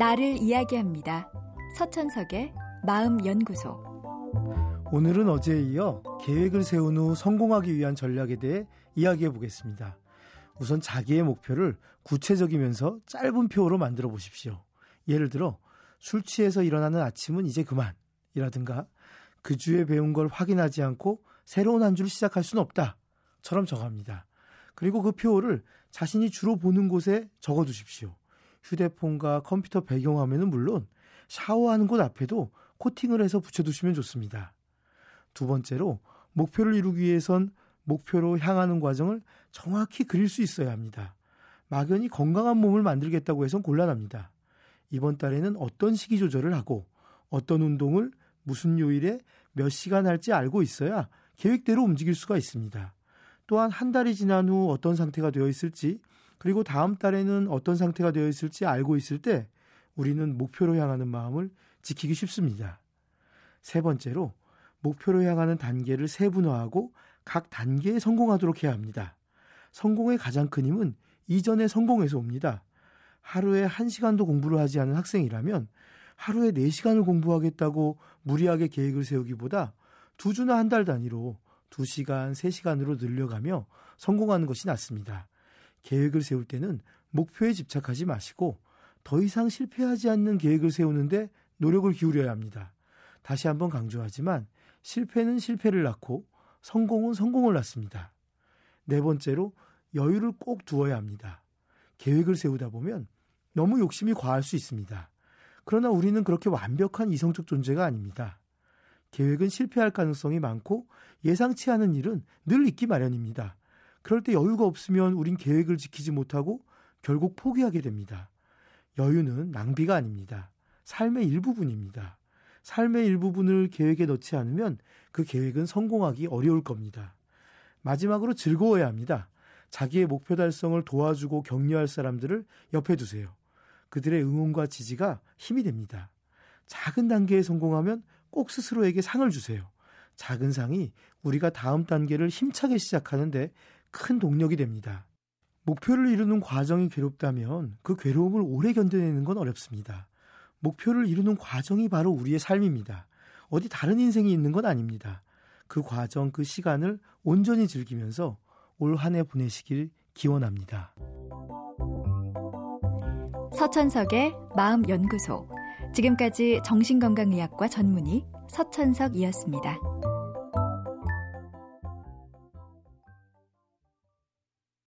나를 이야기합니다. 서천석의 마음연구소. 오늘은 어제에 이어 계획을 세운 후 성공하기 위한 전략에 대해 이야기해 보겠습니다. 우선 자기의 목표를 구체적이면서 짧은 표로 만들어 보십시오. 예를 들어 술 취해서 일어나는 아침은 이제 그만이라든가 그 주에 배운 걸 확인하지 않고 새로운 한 주를 시작할 수는 없다처럼 정합니다. 그리고 그 표를 자신이 주로 보는 곳에 적어두십시오. 휴대폰과 컴퓨터 배경화면은 물론 샤워하는 곳 앞에도 코팅을 해서 붙여두시면 좋습니다. 두 번째로, 목표를 이루기 위해선 목표로 향하는 과정을 정확히 그릴 수 있어야 합니다. 막연히 건강한 몸을 만들겠다고 해선 곤란합니다. 이번 달에는 어떤 식이 조절을 하고 어떤 운동을 무슨 요일에 몇 시간 할지 알고 있어야 계획대로 움직일 수가 있습니다. 또한 한 달이 지난 후 어떤 상태가 되어 있을지, 그리고 다음 달에는 어떤 상태가 되어 있을지 알고 있을 때 우리는 목표로 향하는 마음을 지키기 쉽습니다. 세 번째로, 목표로 향하는 단계를 세분화하고 각 단계에 성공하도록 해야 합니다. 성공의 가장 큰 힘은 이전의 성공에서 옵니다. 하루에 1시간도 공부를 하지 않은 학생이라면 하루에 4시간을 공부하겠다고 무리하게 계획을 세우기보다 2주나 한 달 단위로 2시간, 3시간으로 늘려가며 성공하는 것이 낫습니다. 계획을 세울 때는 목표에 집착하지 마시고 더 이상 실패하지 않는 계획을 세우는데 노력을 기울여야 합니다. 다시 한번 강조하지만 실패는 실패를 낳고 성공은 성공을 낳습니다. 네 번째로, 여유를 꼭 두어야 합니다. 계획을 세우다 보면 너무 욕심이 과할 수 있습니다. 그러나 우리는 그렇게 완벽한 이성적 존재가 아닙니다. 계획은 실패할 가능성이 많고 예상치 않은 일은 늘 있기 마련입니다. 그럴 때 여유가 없으면 우린 계획을 지키지 못하고 결국 포기하게 됩니다. 여유는 낭비가 아닙니다. 삶의 일부분입니다. 삶의 일부분을 계획에 넣지 않으면 그 계획은 성공하기 어려울 겁니다. 마지막으로, 즐거워야 합니다. 자기의 목표 달성을 도와주고 격려할 사람들을 옆에 두세요. 그들의 응원과 지지가 힘이 됩니다. 작은 단계에 성공하면 꼭 스스로에게 상을 주세요. 작은 상이 우리가 다음 단계를 힘차게 시작하는데 큰 동력이 됩니다. 목표를 이루는 과정이 괴롭다면 그 괴로움을 오래 견뎌내는 건 어렵습니다. 목표를 이루는 과정이 바로 우리의 삶입니다. 어디 다른 인생이 있는 건 아닙니다. 그 과정, 그 시간을 온전히 즐기면서 올 한 해 보내시길 기원합니다. 서천석의 마음연구소. 지금까지 정신건강의학과 전문의 서천석이었습니다.